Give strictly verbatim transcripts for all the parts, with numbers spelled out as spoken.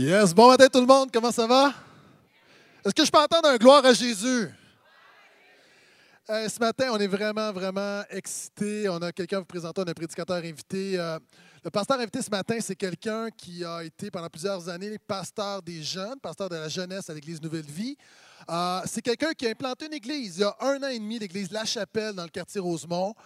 Yes, bon matin tout le monde, comment ça va? Est-ce que je peux entendre un gloire à Jésus? Hey, ce matin, on est vraiment, vraiment excités. On a quelqu'un à vous présenter, on a un prédicateur invité. Euh, le pasteur invité ce matin, c'est quelqu'un qui a été pendant plusieurs années pasteur des jeunes, pasteur de la jeunesse à l'Église Nouvelle-Vie. Euh, c'est quelqu'un qui a implanté une église il y a un an et demi, l'église La Chapelle dans le quartier Rosemont.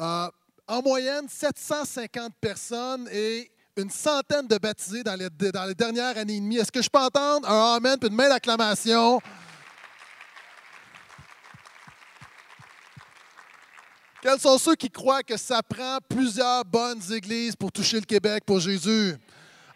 Euh, en moyenne, sept cent cinquante personnes et une centaine de baptisés dans les, dans les dernières années et demie. Est-ce que je peux entendre un amen puis une main d'acclamation? Quels sont ceux qui croient que ça prend plusieurs bonnes églises pour toucher le Québec pour Jésus?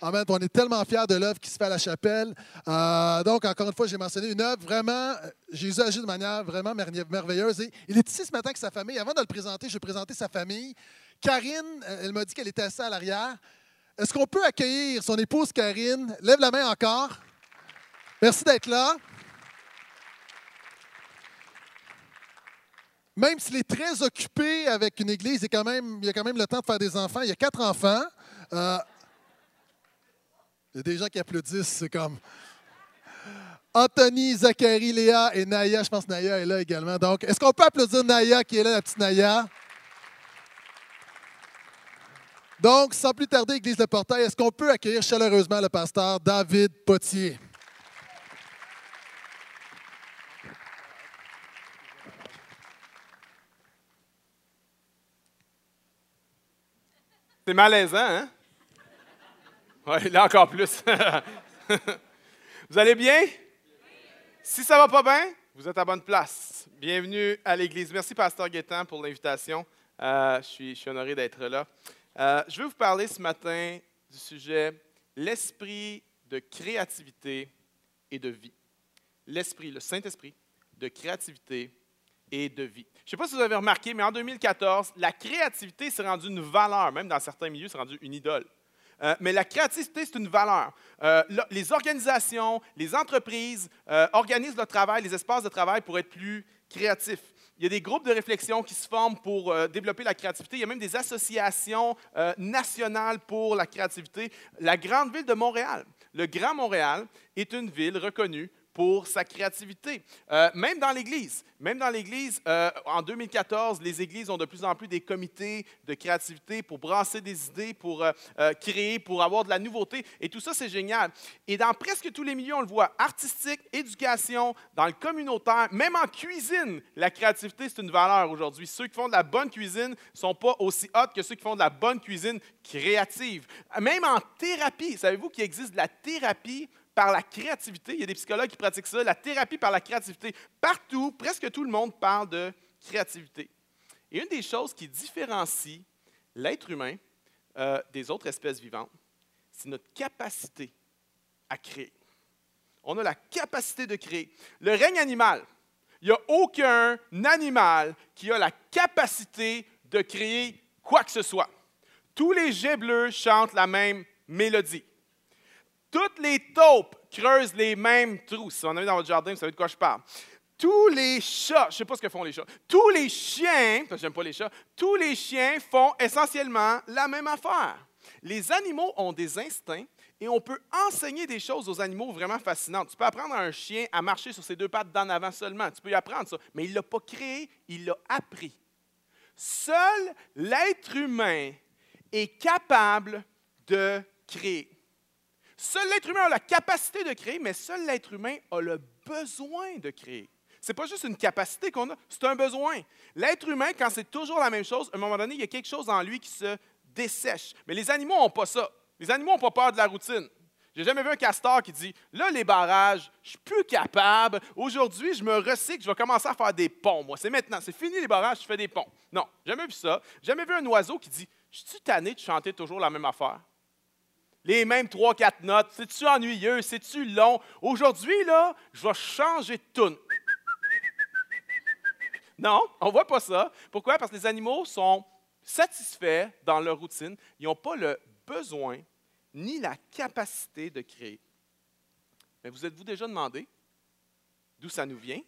Amen. On est tellement fiers de l'œuvre qui se fait à la chapelle. Euh, donc, encore une fois, j'ai mentionné une œuvre vraiment, Jésus agit de manière vraiment merveilleuse. Et il est ici ce matin avec sa famille. Avant de le présenter, je vais présenter sa famille. Karine, elle m'a dit qu'elle était assise à l'arrière. Est-ce qu'on peut accueillir son épouse Karine? Lève la main encore. Merci d'être là. Même s'il est très occupé avec une église, il a quand même, il a quand même le temps de faire des enfants. Il y a quatre enfants. Euh, il y a des gens qui applaudissent, c'est comme... Anthony, Zachary, Léa et Naya. Je pense que Naya est là également. Donc, est-ce qu'on peut applaudir Naya qui est là, la petite Naya? Donc, sans plus tarder, Église Le Portail, est-ce qu'on peut accueillir chaleureusement le pasteur David Potier? C'est malaisant, hein? Oui, là encore plus. Vous allez bien? Si ça va pas bien, vous êtes à bonne place. Bienvenue à l'Église. Merci, pasteur Gaëtan, pour l'invitation. Euh, je suis, je suis honoré d'être là. Euh, je vais vous parler ce matin du sujet « L'esprit de créativité et de vie ». L'esprit, le Saint-Esprit de créativité et de vie. Je ne sais pas si vous avez remarqué, mais en deux mille quatorze, la créativité s'est rendue une valeur, même dans certains milieux, s'est rendue une idole. Euh, mais la créativité, c'est une valeur. Euh, les organisations, les entreprises euh, organisent leur travail, les espaces de travail pour être plus créatifs. Il y a des groupes de réflexion qui se forment pour euh, développer la créativité. Il y a même des associations euh, nationales pour la créativité. La grande ville de Montréal, le Grand Montréal, est une ville reconnue pour sa créativité. Euh, même dans l'Église, même dans l'Église, euh, en deux mille quatorze, les Églises ont de plus en plus des comités de créativité pour brasser des idées, pour euh, euh, créer, pour avoir de la nouveauté. Et tout ça, c'est génial. Et dans presque tous les milieux, on le voit, artistique, éducation, dans le communautaire, même en cuisine, la créativité, c'est une valeur aujourd'hui. Ceux qui font de la bonne cuisine ne sont pas aussi hot que ceux qui font de la bonne cuisine créative. Même en thérapie, savez-vous qu'il existe de la thérapie par la créativité? Il y a des psychologues qui pratiquent ça, la thérapie par la créativité. Partout, presque tout le monde parle de créativité. Et une des choses qui différencie l'être humain euh, des autres espèces vivantes, c'est notre capacité à créer. On a la capacité de créer. Le règne animal, il n'y a aucun animal qui a la capacité de créer quoi que ce soit. Tous les jets bleus chantent la même mélodie. Toutes les taupes creusent les mêmes trous. Si on en a dans votre jardin, vous savez de quoi je parle. Tous les chats, je ne sais pas ce que font les chats, tous les chiens, parce que j'aime pas les chats, tous les chiens font essentiellement la même affaire. Les animaux ont des instincts et on peut enseigner des choses aux animaux vraiment fascinantes. Tu peux apprendre à un chien à marcher sur ses deux pattes d'en avant seulement. Tu peux y apprendre ça, mais il ne l'a pas créé, il l'a appris. Seul l'être humain est capable de créer. Seul l'être humain a la capacité de créer, mais seul l'être humain a le besoin de créer. Ce n'est pas juste une capacité qu'on a, c'est un besoin. L'être humain, quand c'est toujours la même chose, à un moment donné, il y a quelque chose en lui qui se dessèche. Mais les animaux n'ont pas ça. Les animaux n'ont pas peur de la routine. J'ai jamais vu un castor qui dit « Là, les barrages, je suis plus capable. Aujourd'hui, je me recycle, je vais commencer à faire des ponts. Moi, c'est maintenant. C'est fini les barrages, je fais des ponts. » Non, jamais vu ça. Jamais vu un oiseau qui dit « Je suis tanné de chanter toujours la même affaire. » Les mêmes trois, quatre notes. C'est-tu ennuyeux? C'est-tu long? Aujourd'hui, là, je vais changer de tune. Non, on ne voit pas ça. Pourquoi? Parce que les animaux sont satisfaits dans leur routine. Ils n'ont pas le besoin ni la capacité de créer. Mais vous êtes-vous déjà demandé d'où ça nous vient,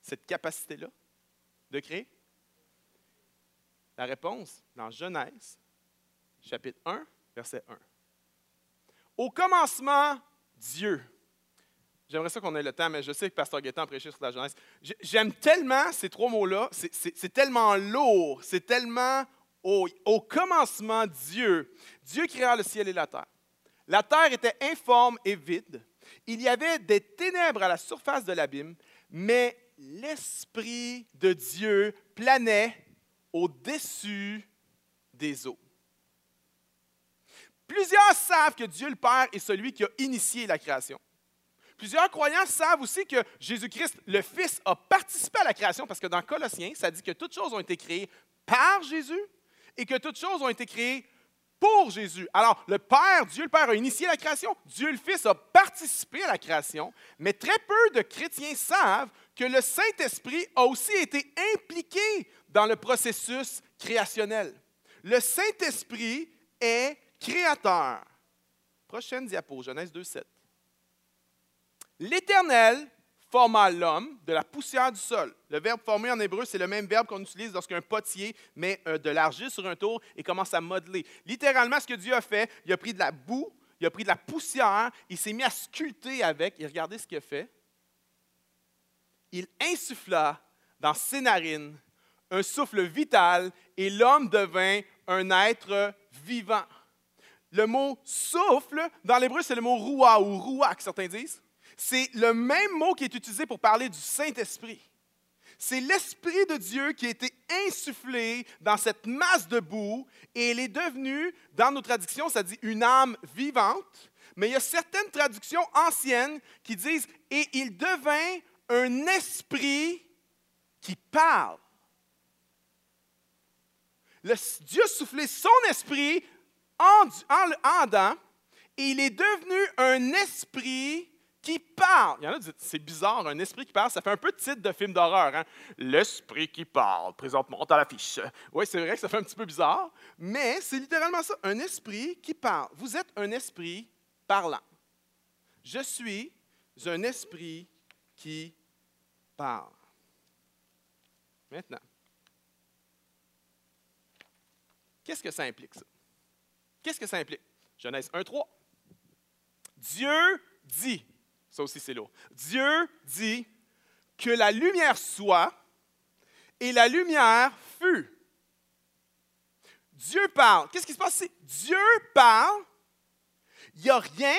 cette capacité-là de créer? La réponse, dans Genèse, chapitre un, verset un. Au commencement, Dieu. J'aimerais ça qu'on ait le temps, mais je sais que pasteur Gaëtan prêchait sur la Genèse. J'aime tellement ces trois mots-là, c'est, c'est, c'est tellement lourd, c'est tellement au, au commencement, Dieu. Dieu créa le ciel et la terre. La terre était informe et vide. Il y avait des ténèbres à la surface de l'abîme, mais l'Esprit de Dieu planait au-dessus des eaux. Plusieurs savent que Dieu le Père est celui qui a initié la création. Plusieurs croyants savent aussi que Jésus-Christ, le Fils, a participé à la création parce que dans Colossiens, ça dit que toutes choses ont été créées par Jésus et que toutes choses ont été créées pour Jésus. Alors, le Père, Dieu le Père a initié la création, Dieu le Fils a participé à la création, mais très peu de chrétiens savent que le Saint-Esprit a aussi été impliqué dans le processus créationnel. Le Saint-Esprit est créateur. Prochaine diapo, Genèse deux sept. L'Éternel forma l'homme de la poussière du sol. Le verbe former en hébreu, c'est le même verbe qu'on utilise lorsqu'un potier met de l'argile sur un tour et commence à modeler. Littéralement, ce que Dieu a fait, il a pris de la boue, il a pris de la poussière, il s'est mis à sculpter avec, et regardez ce qu'il a fait. Il insuffla dans ses narines un souffle vital et l'homme devint un être vivant. Le mot « souffle », dans l'hébreu, c'est le mot « roua » ou « roua » que certains disent. C'est le même mot qui est utilisé pour parler du Saint-Esprit. C'est l'Esprit de Dieu qui a été insufflé dans cette masse de boue et elle est devenue, dans nos traductions, ça dit une âme vivante, mais il y a certaines traductions anciennes qui disent « et il devint un esprit qui parle ». Le, Dieu soufflait son esprit en, en, en Adam et il est devenu un esprit qui parle. Il y en a qui disent, c'est bizarre, un esprit qui parle, ça fait un peu de titre de film d'horreur. Hein? L'esprit qui parle, présentement, on t'a l'affiche. Oui, c'est vrai que ça fait un petit peu bizarre, mais c'est littéralement ça, un esprit qui parle. Vous êtes un esprit parlant. Je suis un esprit qui parle. Maintenant, qu'est-ce que ça implique, ça? Qu'est-ce que ça implique? Genèse un trois. Dieu dit, ça aussi c'est lourd, Dieu dit que la lumière soit et la lumière fut. Dieu parle. Qu'est-ce qui se passe ici? Dieu parle, il n'y a rien,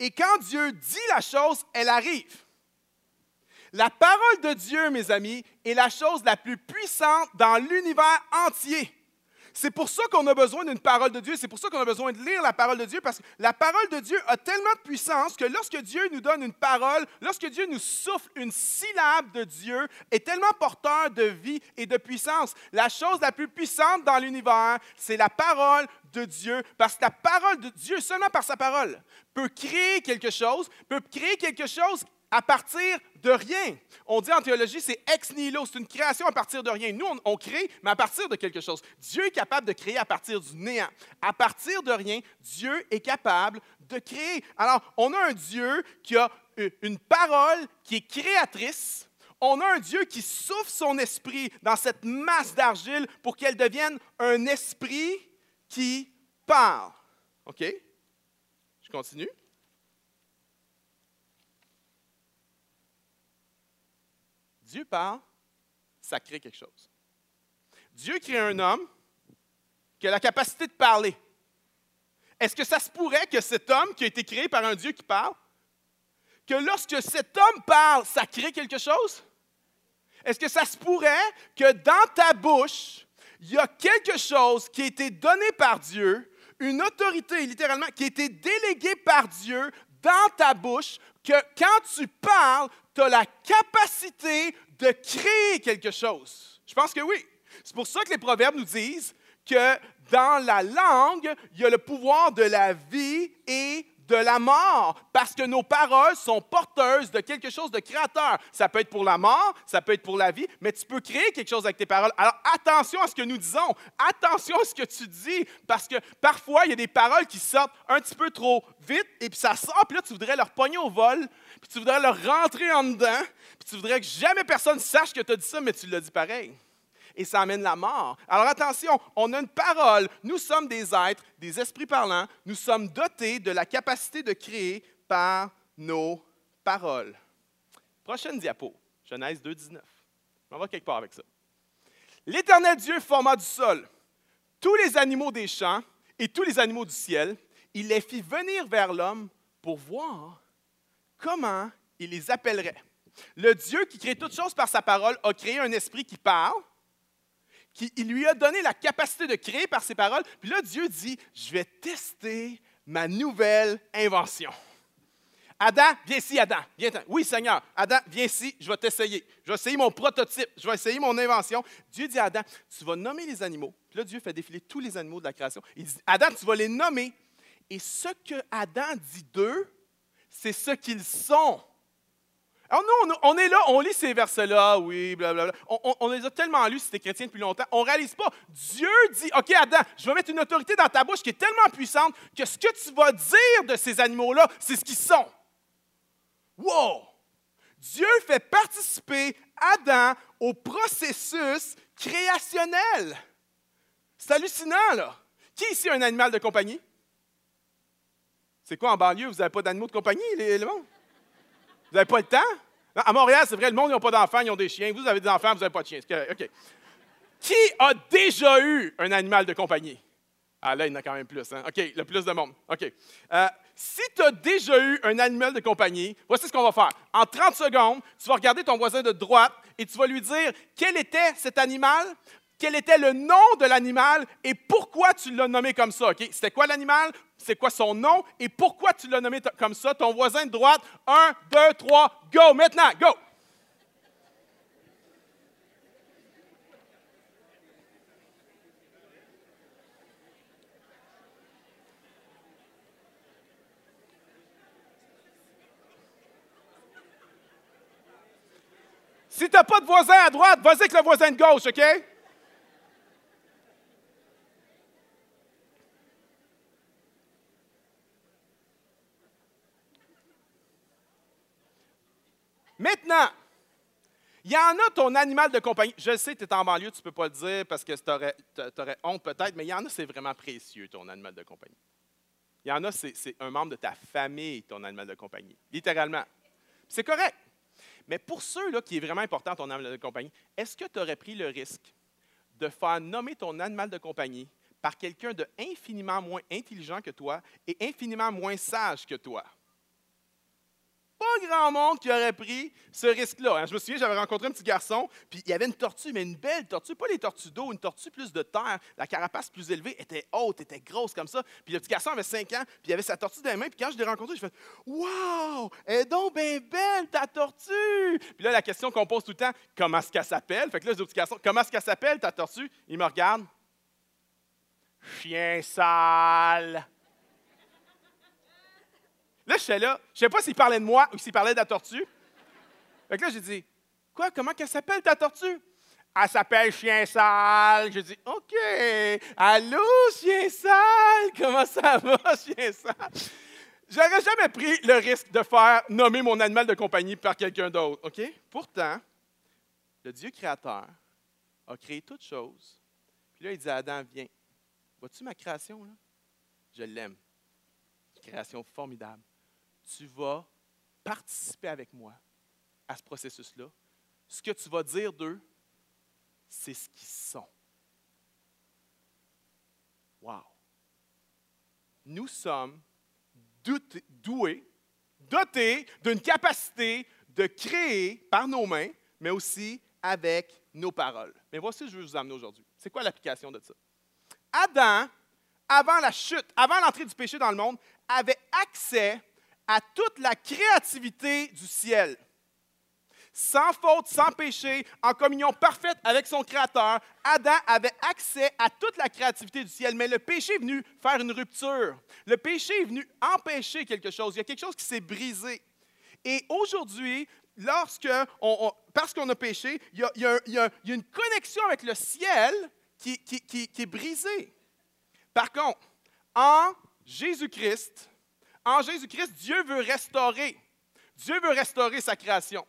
et quand Dieu dit la chose, elle arrive. La parole de Dieu, mes amis, est la chose la plus puissante dans l'univers entier. C'est pour ça qu'on a besoin d'une parole de Dieu. C'est pour ça qu'on a besoin de lire la parole de Dieu, parce que la parole de Dieu a tellement de puissance que lorsque Dieu nous donne une parole, lorsque Dieu nous souffle une syllabe de Dieu, est tellement porteur de vie et de puissance. La chose la plus puissante dans l'univers, c'est la parole de Dieu, parce que la parole de Dieu, seulement par sa parole, peut créer quelque chose, peut créer quelque chose à partir de rien. On dit en théologie, c'est ex nihilo, c'est une création à partir de rien. Nous, on, on crée, mais à partir de quelque chose. Dieu est capable de créer à partir du néant. À partir de rien, Dieu est capable de créer. Alors, on a un Dieu qui a une parole qui est créatrice. On a un Dieu qui souffle son esprit dans cette masse d'argile pour qu'elle devienne un esprit qui parle. OK? Je continue. Dieu parle, ça crée quelque chose. Dieu crée un homme qui a la capacité de parler. Est-ce que ça se pourrait que cet homme qui a été créé par un Dieu qui parle, que lorsque cet homme parle, ça crée quelque chose? Est-ce que ça se pourrait que dans ta bouche, il y a quelque chose qui a été donné par Dieu, une autorité littéralement, qui a été déléguée par Dieu dans ta bouche, que quand tu parles, tu as la capacité de créer quelque chose. Je pense que oui. C'est pour ça que les proverbes nous disent que dans la langue, il y a le pouvoir de la vie et de la mort, parce que nos paroles sont porteuses de quelque chose de créateur. Ça peut être pour la mort, ça peut être pour la vie, mais tu peux créer quelque chose avec tes paroles. Alors attention à ce que nous disons, attention à ce que tu dis, parce que parfois, il y a des paroles qui sortent un petit peu trop vite, et puis ça sort, puis là, tu voudrais leur pogner au vol, puis tu voudrais leur rentrer en dedans, puis tu voudrais que jamais personne sache que tu as dit ça, mais tu l'as dit pareil. et ça amène la mort. Alors attention, on a une parole. Nous sommes des êtres, des esprits parlants. Nous sommes dotés de la capacité de créer par nos paroles. Prochaine diapo, Genèse deux dix-neuf. On va quelque part avec ça. L'Éternel Dieu forma du sol tous les animaux des champs et tous les animaux du ciel. Il les fit venir vers l'homme pour voir comment il les appellerait. Le Dieu qui crée toutes choses par sa parole a créé un esprit qui parle, qui il lui a donné la capacité de créer par ses paroles. Puis là, Dieu dit, je vais tester ma nouvelle invention. Adam, viens ici, Adam. Viens oui, Seigneur. Adam, viens ici, je vais t'essayer. Je vais essayer mon prototype, je vais essayer mon invention. Dieu dit à Adam, tu vas nommer les animaux. Puis là, Dieu fait défiler tous les animaux de la création. Il dit, Adam, tu vas les nommer. Et ce que Adam dit d'eux, c'est ce qu'ils sont. Alors nous, on est là, on lit ces versets-là, oui, blablabla. On, on, on les a tellement lus, si tu es chrétien depuis longtemps, on ne réalise pas. Dieu dit, « OK, Adam, je vais mettre une autorité dans ta bouche qui est tellement puissante que ce que tu vas dire de ces animaux-là, c'est ce qu'ils sont. » Wow! Dieu fait participer Adam au processus créationnel. C'est hallucinant, là. Qui ici a un animal de compagnie? C'est quoi en banlieue? Vous n'avez pas d'animaux de compagnie, les, le monde? Vous n'avez pas le temps? Non, à Montréal, c'est vrai, le monde, ils n'ont pas d'enfants, ils ont des chiens. Vous avez des enfants, vous n'avez pas de chiens. OK. Qui a déjà eu un animal de compagnie? Ah là, il y en a quand même plus. Hein? OK, le plus de monde. OK. Euh, si tu as déjà eu un animal de compagnie, voici ce qu'on va faire. En trente secondes, tu vas regarder ton voisin de droite et tu vas lui dire quel était cet animal, quel était le nom de l'animal et pourquoi tu l'as nommé comme ça. OK? C'était quoi l'animal? C'est quoi son nom? Et pourquoi tu l'as nommé comme ça? Ton voisin de droite, un, deux, trois, go! Maintenant, go! Si tu n'as pas de voisin à droite, vas-y avec le voisin de gauche, OK? Maintenant, il y en a ton animal de compagnie. Je sais, tu es en banlieue, tu ne peux pas le dire parce que tu aurais, t'aurais honte peut-être, mais il y en a, c'est vraiment précieux, ton animal de compagnie. Il y en a, c'est, c'est un membre de ta famille, ton animal de compagnie, littéralement. C'est correct. Mais pour ceux-là qui est vraiment important, ton animal de compagnie, est-ce que tu aurais pris le risque de faire nommer ton animal de compagnie par quelqu'un de infiniment moins intelligent que toi et infiniment moins sage que toi? Pas grand monde qui aurait pris ce risque-là. Je me souviens, j'avais rencontré un petit garçon, puis il y avait une tortue, mais une belle tortue, pas les tortues d'eau, une tortue plus de terre, la carapace plus élevée, était haute, était grosse comme ça. Puis le petit garçon avait cinq ans, puis il avait sa tortue dans les mains, puis quand je l'ai rencontré, je fais « Wow! Elle est donc bien belle, ta tortue! » Puis là, la question qu'on pose tout le temps, « Comment est-ce qu'elle s'appelle? » Fait que là, je dis au petit garçon, « Comment est-ce qu'elle s'appelle, ta tortue? » Il me regarde. « Chien sale! » Là, je suis là. Je ne sais pas s'il parlait de moi ou s'il parlait de la tortue. Fait que là, j'ai dit, « Quoi? Comment qu'elle s'appelle, ta tortue? » « Elle s'appelle Chien sale. » J'ai dit, « OK. Allô, Chien sale? Comment ça va, Chien sale? » J'aurais jamais pris le risque de faire nommer mon animal de compagnie par quelqu'un d'autre. OK? Pourtant, le Dieu créateur a créé toutes choses. Puis là, il dit à Adam, « Viens. Vois-tu ma création, là? Je l'aime. Création formidable. » Tu vas participer avec moi à ce processus-là. Ce que tu vas dire d'eux, c'est ce qu'ils sont. Wow! Nous sommes doutés, doués, dotés d'une capacité de créer par nos mains, mais aussi avec nos paroles. Mais voici ce que je veux vous amener aujourd'hui. C'est quoi l'application de ça? Adam, avant la chute, avant l'entrée du péché dans le monde, avait accès à toute la créativité du ciel. Sans faute, sans péché, en communion parfaite avec son Créateur, Adam avait accès à toute la créativité du ciel. Mais le péché est venu faire une rupture. Le péché est venu empêcher quelque chose. Il y a quelque chose qui s'est brisé. Et aujourd'hui, lorsque on, on, parce qu'on a péché, il y a, il y a, il y a une connexion avec le ciel qui, qui, qui, qui est brisée. Par contre, en Jésus-Christ, En Jésus-Christ, Dieu veut restaurer. Dieu veut restaurer sa création.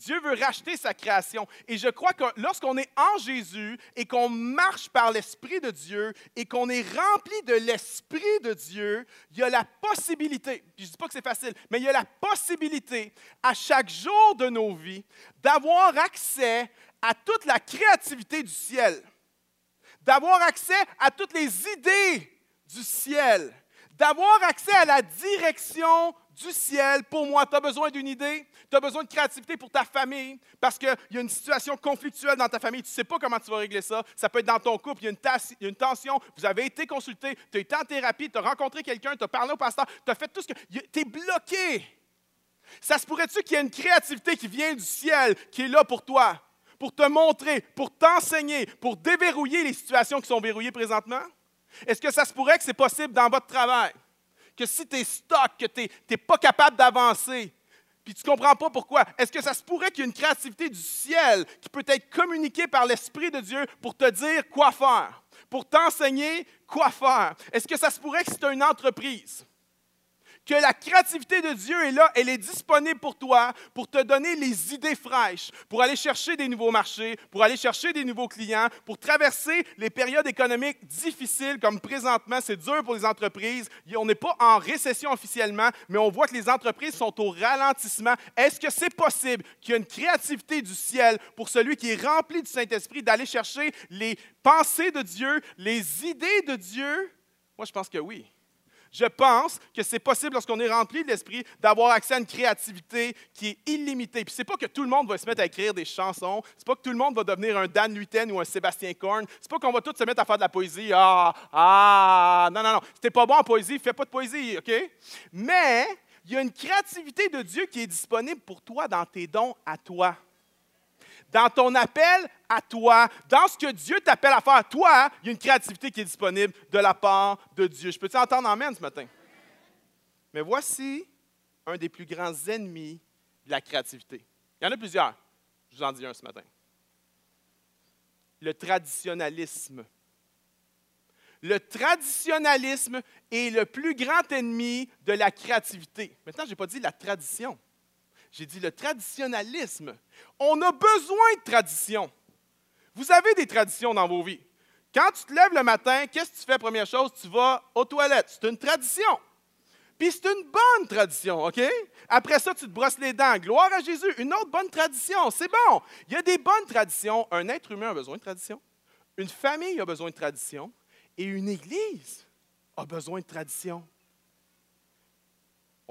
Dieu veut racheter sa création. Et je crois que lorsqu'on est en Jésus et qu'on marche par l'Esprit de Dieu et qu'on est rempli de l'Esprit de Dieu, il y a la possibilité, puis je ne dis pas que c'est facile, mais il y a la possibilité à chaque jour de nos vies d'avoir accès à toute la créativité du ciel, d'avoir accès à toutes les idées du ciel, d'avoir accès à la direction du ciel. Pour moi, tu as besoin d'une idée, tu as besoin de créativité pour ta famille, parce qu'il y a une situation conflictuelle dans ta famille, tu ne sais pas comment tu vas régler ça, ça peut être dans ton couple, il y a une, tassi, il y a une tension, vous avez été consulté, tu as été en thérapie, tu as rencontré quelqu'un, tu as parlé au pasteur, tu as fait tout ce que... Tu es bloqué. Ça se pourrait-tu qu'il y ait une créativité qui vient du ciel, qui est là pour toi, pour te montrer, pour t'enseigner, pour déverrouiller les situations qui sont verrouillées présentement? Est-ce que ça se pourrait que c'est possible dans votre travail? Que si tu es stock, que tu n'es pas capable d'avancer, puis tu ne comprends pas pourquoi, est-ce que ça se pourrait qu'il y ait une créativité du ciel qui peut être communiquée par l'Esprit de Dieu pour te dire quoi faire, pour t'enseigner quoi faire? Est-ce que ça se pourrait que si tu as une entreprise, que la créativité de Dieu est là, elle est disponible pour toi, pour te donner les idées fraîches, pour aller chercher des nouveaux marchés, pour aller chercher des nouveaux clients, pour traverser les périodes économiques difficiles comme présentement. C'est dur pour les entreprises. On n'est pas en récession officiellement, mais on voit que les entreprises sont au ralentissement. Est-ce que c'est possible qu'il y ait une créativité du ciel pour celui qui est rempli du Saint-Esprit d'aller chercher les pensées de Dieu, les idées de Dieu? Moi, je pense que oui. Je pense que c'est possible, lorsqu'on est rempli de l'Esprit, d'avoir accès à une créativité qui est illimitée. Puis c'est pas que tout le monde va se mettre à écrire des chansons, c'est pas que tout le monde va devenir un Dan Luten ou un Sébastien Korn, c'est pas qu'on va tous se mettre à faire de la poésie. Ah, ah, non, non, non, si t'es pas bon en poésie, fais pas de poésie, OK? Mais il y a une créativité de Dieu qui est disponible pour toi dans tes dons à toi, dans ton appel à toi, dans ce que Dieu t'appelle à faire. Toi, il y a une créativité qui est disponible de la part de Dieu. Je peux-tu entendre amen ce matin? Mais voici un des plus grands ennemis de la créativité. Il y en a plusieurs. Je vous en dis un ce matin. Le traditionnalisme. Le traditionnalisme est le plus grand ennemi de la créativité. Maintenant, je n'ai pas dit la tradition. J'ai dit le traditionnalisme. On a besoin de tradition. Vous avez des traditions dans vos vies. Quand tu te lèves le matin, qu'est-ce que tu fais? Première chose, tu vas aux toilettes. C'est une tradition. Puis c'est une bonne tradition, OK? Après ça, tu te brosses les dents. Gloire à Jésus. Une autre bonne tradition. C'est bon. Il y a des bonnes traditions. Un être humain a besoin de tradition. Une famille a besoin de tradition. Et une église a besoin de tradition.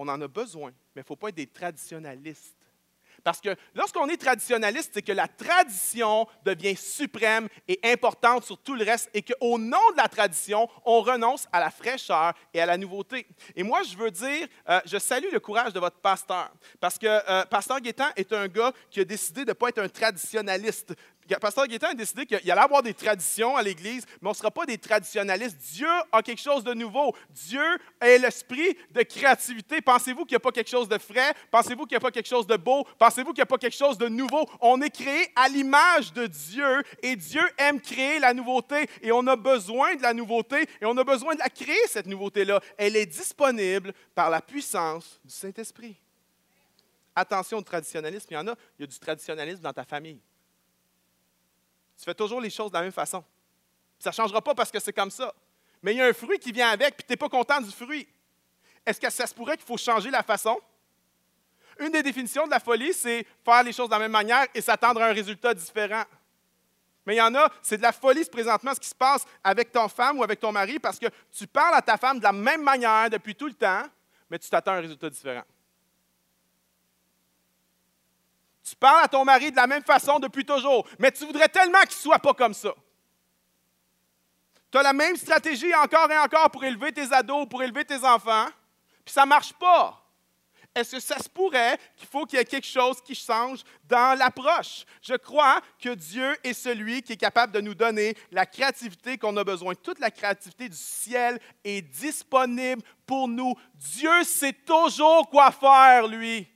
On en a besoin, mais il ne faut pas être des traditionnalistes. Parce que lorsqu'on est traditionnaliste, c'est que la tradition devient suprême et importante sur tout le reste et qu'au nom de la tradition, on renonce à la fraîcheur et à la nouveauté. Et moi, je veux dire, euh, je salue le courage de votre pasteur. Parce que euh, pasteur Gaëtan est un gars qui a décidé de ne pas être un traditionnaliste. Pasteur Gaëtan a décidé qu'il allait avoir des traditions à l'Église, mais on ne sera pas des traditionnalistes. Dieu a quelque chose de nouveau. Dieu est l'esprit de créativité. Pensez-vous qu'il n'y a pas quelque chose de frais? Pensez-vous qu'il n'y a pas quelque chose de beau? Pensez-vous qu'il n'y a pas quelque chose de nouveau? On est créé à l'image de Dieu et Dieu aime créer la nouveauté et on a besoin de la nouveauté et on a besoin de la créer, cette nouveauté-là. Elle est disponible par la puissance du Saint-Esprit. Attention au traditionnalisme, il y en a. Il y a du traditionnalisme dans ta famille. Tu fais toujours les choses de la même façon. Ça ne changera pas parce que c'est comme ça. Mais il y a un fruit qui vient avec, puis tu n'es pas content du fruit. Est-ce que ça se pourrait qu'il faut changer la façon? Une des définitions de la folie, c'est faire les choses de la même manière et s'attendre à un résultat différent. Mais il y en a, c'est de la folie présentement ce qui se passe avec ta femme ou avec ton mari parce que tu parles à ta femme de la même manière depuis tout le temps, mais tu t'attends à un résultat différent. Tu parles à ton mari de la même façon depuis toujours, mais tu voudrais tellement qu'il ne soit pas comme ça. Tu as la même stratégie encore et encore pour élever tes ados, pour élever tes enfants, puis ça ne marche pas. Est-ce que ça se pourrait qu'il faut qu'il y ait quelque chose qui change dans l'approche? Je crois que Dieu est celui qui est capable de nous donner la créativité qu'on a besoin. Toute la créativité du ciel est disponible pour nous. Dieu sait toujours quoi faire, lui.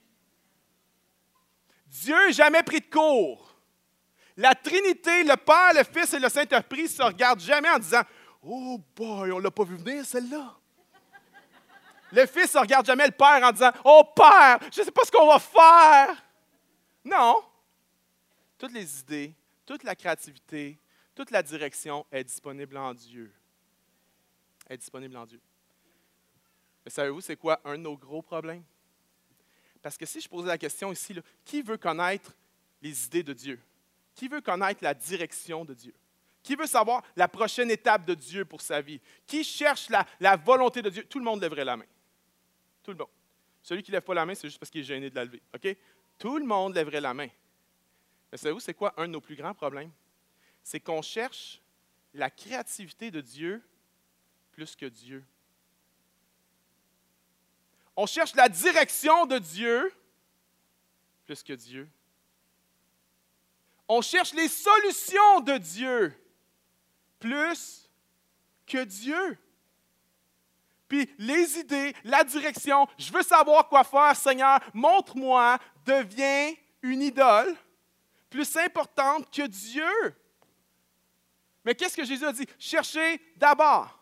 Dieu n'est jamais pris de court. La Trinité, le Père, le Fils et le Saint-Esprit ne se regardent jamais en disant « Oh boy, on ne l'a pas vu venir celle-là. » Le Fils ne regarde jamais le Père en disant « Oh Père, je ne sais pas ce qu'on va faire. » Non! Toutes les idées, toute la créativité, toute la direction est disponible en Dieu. Est disponible en Dieu. Mais savez-vous, c'est quoi un de nos gros problèmes? Parce que si je posais la question ici, là, qui veut connaître les idées de Dieu? Qui veut connaître la direction de Dieu? Qui veut savoir la prochaine étape de Dieu pour sa vie? Qui cherche la, la volonté de Dieu? Tout le monde lèverait la main. Tout le monde. Celui qui ne lève pas la main, c'est juste parce qu'il est gêné de la lever. Okay? Tout le monde lèverait la main. Mais savez-vous, c'est quoi un de nos plus grands problèmes? C'est qu'on cherche la créativité de Dieu plus que Dieu. On cherche la direction de Dieu plus que Dieu. On cherche les solutions de Dieu plus que Dieu. Puis les idées, la direction, je veux savoir quoi faire, Seigneur, montre-moi, devient une idole plus importante que Dieu. Mais qu'est-ce que Jésus a dit? Cherchez d'abord.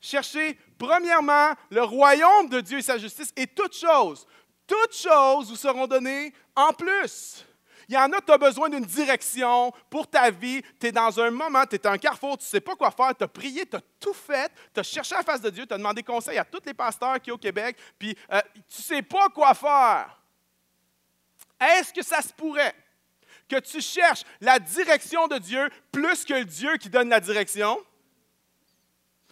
Cherchez premièrement le royaume de Dieu et sa justice et toutes choses. Toutes choses vous seront données en plus. Il y en a, tu as besoin d'une direction pour ta vie. Tu es dans un moment, tu es à un carrefour, tu ne sais pas quoi faire, tu as prié, tu as tout fait, tu as cherché la face de Dieu, tu as demandé conseil à tous les pasteurs qui sont au Québec, puis euh, tu ne sais pas quoi faire. Est-ce que ça se pourrait que tu cherches la direction de Dieu plus que le Dieu qui donne la direction?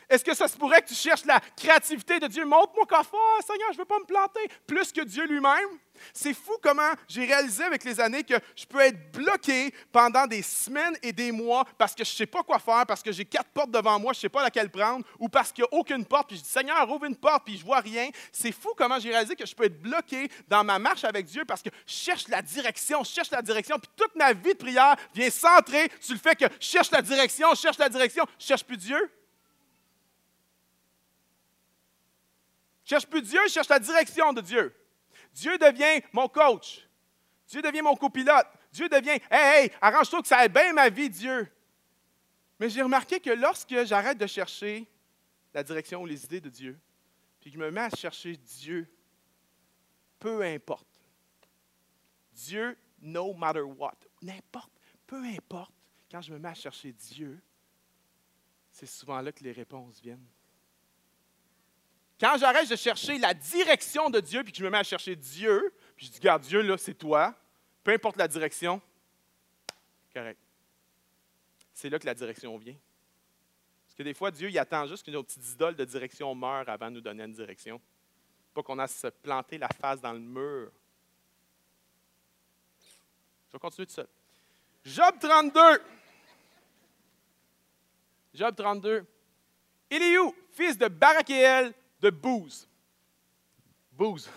Est-ce que ça se pourrait que tu cherches la créativité de Dieu? Montre-moi quoi faire, Seigneur, je ne veux pas me planter, plus que Dieu lui-même. C'est fou comment j'ai réalisé avec les années que je peux être bloqué pendant des semaines et des mois parce que je ne sais pas quoi faire, parce que j'ai quatre portes devant moi, je ne sais pas laquelle prendre, ou parce qu'il n'y a aucune porte, puis je dis, Seigneur, ouvre une porte, puis je ne vois rien. C'est fou comment j'ai réalisé que je peux être bloqué dans ma marche avec Dieu parce que je cherche la direction, je cherche la direction, puis toute ma vie de prière vient centrer sur le fait que je cherche la direction, je cherche la direction, je ne cherche plus Dieu. Je ne cherche plus Dieu, je cherche la direction de Dieu. Dieu devient mon coach. Dieu devient mon copilote. Dieu devient, « Hey, hey, arrange-toi que ça aille bien ma vie, Dieu. » Mais j'ai remarqué que lorsque j'arrête de chercher la direction ou les idées de Dieu, puis que je me mets à chercher Dieu, peu importe. Dieu, no matter what. N'importe, peu importe. Quand je me mets à chercher Dieu, c'est souvent là que les réponses viennent. Quand j'arrête de chercher la direction de Dieu, puis que je me mets à chercher Dieu, puis je dis, regarde, Dieu, là, c'est toi, peu importe la direction, correct. C'est là que la direction vient. Parce que des fois, Dieu, il attend juste que nos petites idoles de direction meurent avant de nous donner une direction. Pas qu'on a se planter la face dans le mur. Je vais continuer tout seul. Job trente-deux. Job trente-deux. Éliou, fils de Barakéel, de Bouz. Bouz.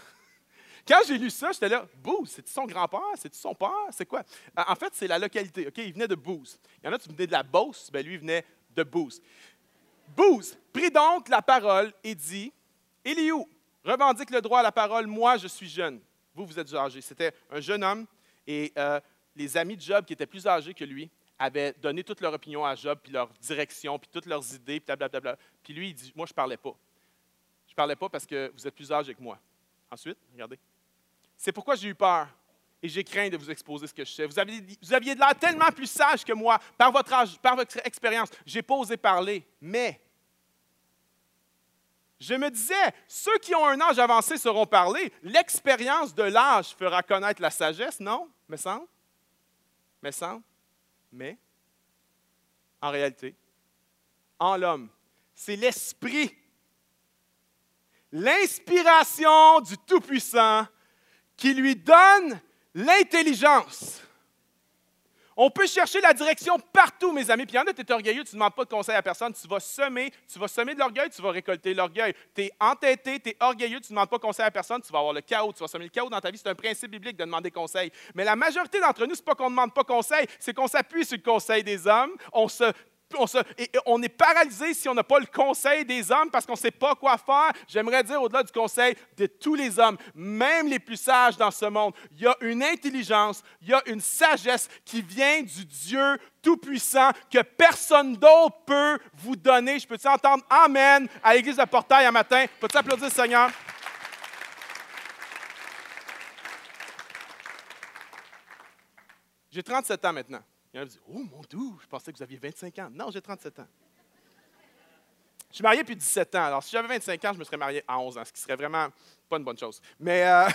Quand j'ai lu ça, j'étais là, Bouz, c'est-tu son grand-père? C'est-tu son père? C'est quoi? En fait, c'est la localité, OK? Il venait de Bouz. Il y en a qui venaient de la Beauce, bien lui, il venait de Bouz. Bouz prit donc la parole et dit, Éliou, revendique le droit à la parole, moi, je suis jeune. Vous, vous êtes âgé. C'était un jeune homme et euh, les amis de Job qui étaient plus âgés que lui avaient donné toute leur opinion à Job, puis leur direction, puis toutes leurs idées, puis blablabla. Puis lui, il dit, moi, je ne parlais pas. Je ne parlais pas parce que vous êtes plus âgé que moi. Ensuite, regardez. C'est pourquoi j'ai eu peur et j'ai craint de vous exposer ce que je sais. Vous aviez, vous aviez de l'air tellement plus sage que moi par votre âge, par votre expérience. Je n'ai pas osé parler, mais je me disais, ceux qui ont un âge avancé sauront parler. L'expérience de l'âge fera connaître la sagesse, non? Me semble? Me semble? Mais, en réalité, en l'homme, c'est l'esprit, l'inspiration du Tout-Puissant qui lui donne l'intelligence. On peut chercher la direction partout, mes amis. Puis il y en a, tu es orgueilleux, tu ne demandes pas de conseil à personne. Tu vas semer, tu vas semer de l'orgueil, tu vas récolter l'orgueil. Tu es entêté, tu es orgueilleux, tu ne demandes pas de conseil à personne, tu vas avoir le chaos. Tu vas semer le chaos dans ta vie. C'est un principe biblique de demander conseil. Mais la majorité d'entre nous, ce n'est pas qu'on ne demande pas conseil, c'est qu'on s'appuie sur le conseil des hommes. On se, on se, et on est paralysé si on n'a pas le conseil des hommes parce qu'on ne sait pas quoi faire. J'aimerais dire au-delà du conseil de tous les hommes, même les plus sages dans ce monde, il y a une intelligence, il y a une sagesse qui vient du Dieu Tout-Puissant que personne d'autre peut vous donner. Je peux-tu entendre « Amen » à l'Église Le Portail un matin? Peux-tu applaudir le Seigneur? J'ai trente-sept ans maintenant. Il y en a qui disent « Oh mon Dieu, je pensais que vous aviez vingt-cinq ans. » Non, j'ai trente-sept ans. Je suis marié depuis dix-sept ans. Alors, si j'avais vingt-cinq ans, je me serais marié à onze ans, ce qui serait vraiment pas une bonne chose. Mais euh,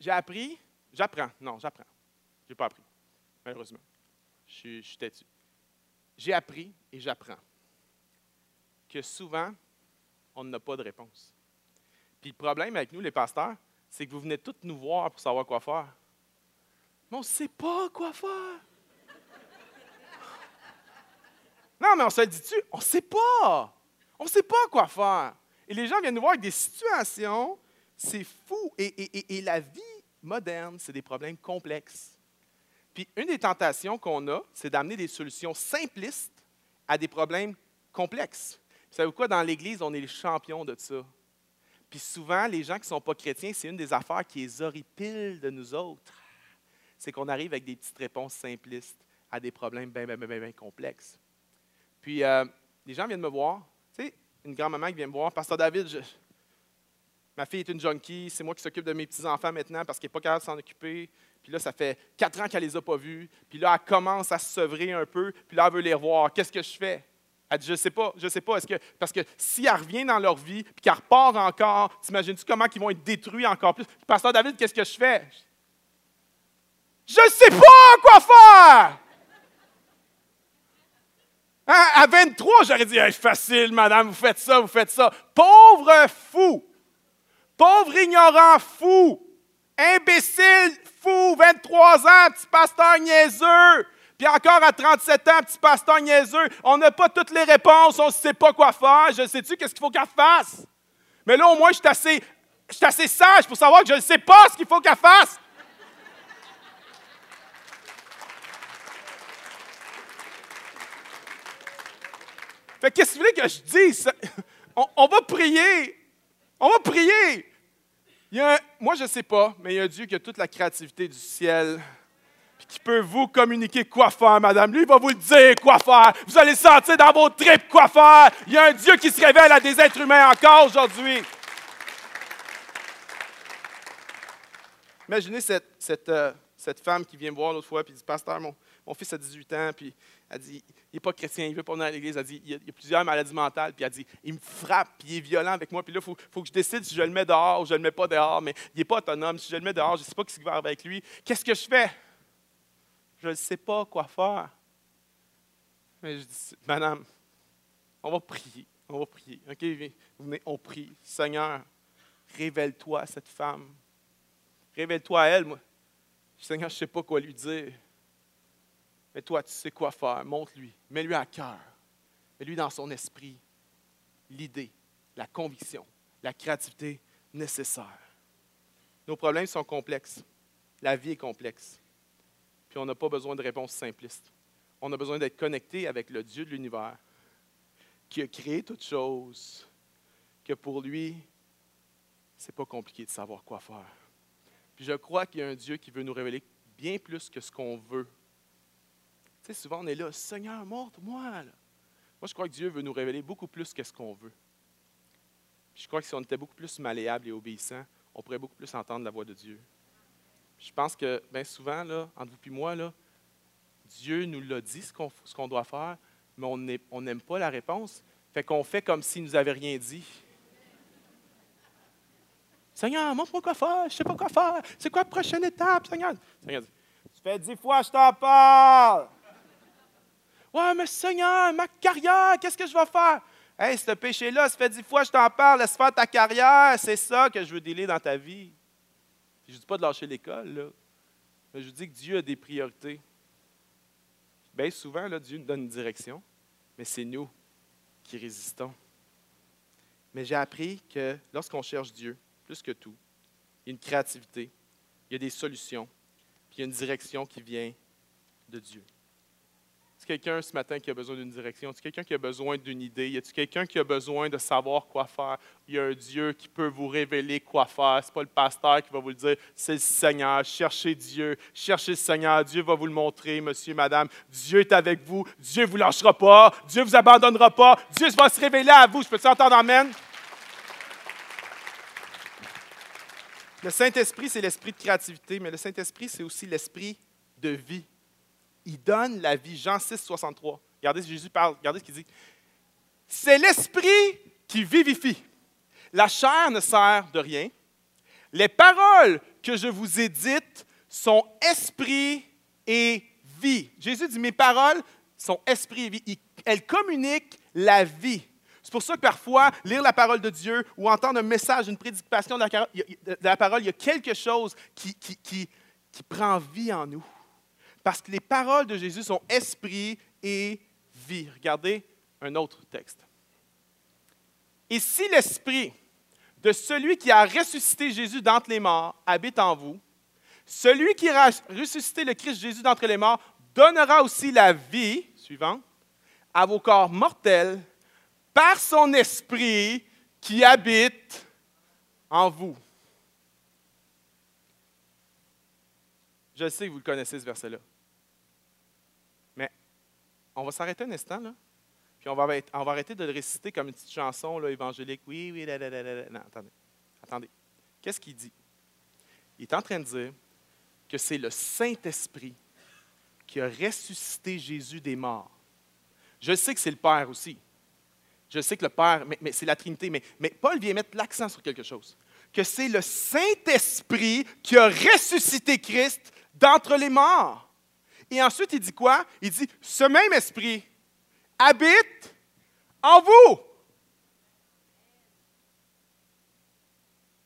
j'ai appris, j'apprends. Non, j'apprends. Je n'ai pas appris, malheureusement. Je suis, je suis têtu. J'ai appris et j'apprends que souvent, on n'a pas de réponse. Puis le problème avec nous, les pasteurs, c'est que vous venez tous nous voir pour savoir quoi faire. Mais on ne sait pas quoi faire. Non, mais on se dit-tu, on ne sait pas. On ne sait pas quoi faire. Et les gens viennent nous voir avec des situations, c'est fou. Et, et, et, et la vie moderne, c'est des problèmes complexes. Puis une des tentations qu'on a, c'est d'amener des solutions simplistes à des problèmes complexes. Vous savez quoi? Dans l'Église, on est les champions de ça. Puis souvent, les gens qui ne sont pas chrétiens, c'est une des affaires qui les horripile de nous autres. C'est qu'on arrive avec des petites réponses simplistes à des problèmes bien, bien, bien, bien, bien complexes. Puis, euh, les gens viennent me voir. Tu sais, une grand-maman qui vient me voir. « Pasteur David, je... ma fille est une junkie. C'est moi qui s'occupe de mes petits-enfants maintenant parce qu'elle n'est pas capable de s'en occuper. Puis là, ça fait quatre ans qu'elle ne les a pas vus. Puis là, elle commence à se sevrer un peu. Puis là, elle veut les revoir. Qu'est-ce que je fais? » Elle dit, je ne sais pas, je ne sais pas. Est-ce que, parce que si elle revient dans leur vie puis qu'elle repart encore, t'imagines-tu comment ils vont être détruits encore plus? « Pasteur David, qu'est-ce que je fais? » « Je ne sais pas quoi faire! » Hein? À vingt-trois, j'aurais dit hey, « Facile, madame, vous faites ça, vous faites ça. » Pauvre fou! Pauvre ignorant fou! Imbécile fou! vingt-trois ans, petit pasteur niaiseux! Puis encore à trente-sept ans, petit pasteur niaiseux, on n'a pas toutes les réponses, on ne sait pas quoi faire. Je sais-tu qu'est-ce qu'il faut qu'elle fasse? Mais là, au moins, je suis assez, je suis assez sage pour savoir que je ne sais pas ce qu'il faut qu'elle fasse. Fait qu'est-ce que vous voulez que je dise? On, on va prier. On va prier. Il y a un, moi, je ne sais pas, mais il y a un Dieu qui a toute la créativité du ciel. Puis qui peut vous communiquer quoi faire, madame. Lui, il va vous le dire quoi faire. Vous allez sentir dans vos tripes quoi faire. Il y a un Dieu qui se révèle à des êtres humains encore aujourd'hui. Imaginez cette, cette, euh, cette femme qui vient me voir l'autre fois et dit, « Pasteur, mon, mon fils a dix-huit ans, puis elle dit, il n'est pas chrétien, il ne veut pas venir à l'église. » Elle dit, il y a, il y a plusieurs maladies mentales. Puis elle dit, il me frappe, puis il est violent avec moi. Puis là, il faut, faut que je décide si je le mets dehors ou je ne le mets pas dehors. Mais il n'est pas autonome. Si je le mets dehors, je ne sais pas ce qui va avec lui. Qu'est-ce que je fais? Je ne sais pas quoi faire. Mais je dis, madame, on va prier, on va prier. OK, venez, on prie. Seigneur, révèle-toi à cette femme. Révèle-toi à elle. Moi. Seigneur, je ne sais pas quoi lui dire. Mais toi, tu sais quoi faire. Montre-lui. Mets-lui à cœur. Mets-lui dans son esprit l'idée, la conviction, la créativité nécessaire. Nos problèmes sont complexes. La vie est complexe. Puis on n'a pas besoin de réponses simplistes. On a besoin d'être connecté avec le Dieu de l'univers qui a créé toutes choses, que pour lui, c'est pas compliqué de savoir quoi faire. Puis je crois qu'il y a un Dieu qui veut nous révéler bien plus que ce qu'on veut. Tu sais, souvent on est là, « Seigneur, montre-moi! » Moi, je crois que Dieu veut nous révéler beaucoup plus que ce qu'on veut. Puis je crois que si on était beaucoup plus malléable et obéissant, on pourrait beaucoup plus entendre la voix de Dieu. Je pense que bien souvent, là, entre vous et moi, là, Dieu nous l'a dit ce qu'on, ce qu'on doit faire, mais on n'aime pas la réponse. Fait qu'on fait comme s'il ne nous avait rien dit. Seigneur, montre-moi quoi faire, je ne sais pas quoi faire. C'est quoi la prochaine étape, Seigneur? Seigneur dit, tu fais dix fois, je t'en parle. Ouais, mais Seigneur, ma carrière, qu'est-ce que je vais faire? Hey, ce péché-là, ça fait dix fois, je t'en parle, laisse faire ta carrière, c'est ça que je veux délire dans ta vie. Je ne dis pas de lâcher l'école, là. Mais je vous dis que Dieu a des priorités. Bien souvent, là, Dieu nous donne une direction, mais c'est nous qui résistons. Mais j'ai appris que lorsqu'on cherche Dieu, plus que tout, il y a une créativité, il y a des solutions, puis il y a une direction qui vient de Dieu. Est-ce quelqu'un ce matin qui a besoin d'une direction? Est-ce quelqu'un qui a besoin d'une idée? Est-ce quelqu'un qui a besoin de savoir quoi faire? Il y a un Dieu qui peut vous révéler quoi faire. Ce n'est pas le pasteur qui va vous le dire, c'est le Seigneur. Cherchez Dieu, cherchez le Seigneur. Dieu va vous le montrer, monsieur, madame. Dieu est avec vous. Dieu ne vous lâchera pas. Dieu ne vous abandonnera pas. Dieu va se révéler à vous. Je peux-tu entendre amen? Le Saint-Esprit, c'est l'esprit de créativité, mais le Saint-Esprit, c'est aussi l'esprit de vie. Il donne la vie. Jean six, soixante-trois. Regardez ce Jésus parle. Regardez ce qu'il dit. C'est l'esprit qui vivifie. La chair ne sert de rien. Les paroles que je vous ai dites sont esprit et vie. Jésus dit, mes paroles sont esprit et vie. Elles communiquent la vie. C'est pour ça que parfois, lire la parole de Dieu ou entendre un message, une prédication de la, de la parole, il y a quelque chose qui, qui, qui, qui prend vie en nous. Parce que les paroles de Jésus sont esprit et vie. Regardez un autre texte. « Et si l'esprit de celui qui a ressuscité Jésus d'entre les morts habite en vous, celui qui a ressuscité le Christ Jésus d'entre les morts donnera aussi la vie, suivante, à vos corps mortels, par son esprit qui habite en vous. » Je sais que vous le connaissez, ce verset-là. Mais on va s'arrêter un instant, là. Puis on va, arrêter, on va arrêter de le réciter comme une petite chanson là, évangélique. Oui, oui, là, là, là, là. Non, attendez. Attendez. Qu'est-ce qu'il dit? Il est en train de dire que c'est le Saint-Esprit qui a ressuscité Jésus des morts. Je sais que c'est le Père aussi. Je sais que le Père, mais, mais c'est la Trinité. Mais, mais Paul vient mettre l'accent sur quelque chose. Que c'est le Saint-Esprit qui a ressuscité Christ d'entre les morts. Et ensuite, il dit quoi? Il dit, ce même Esprit habite en vous.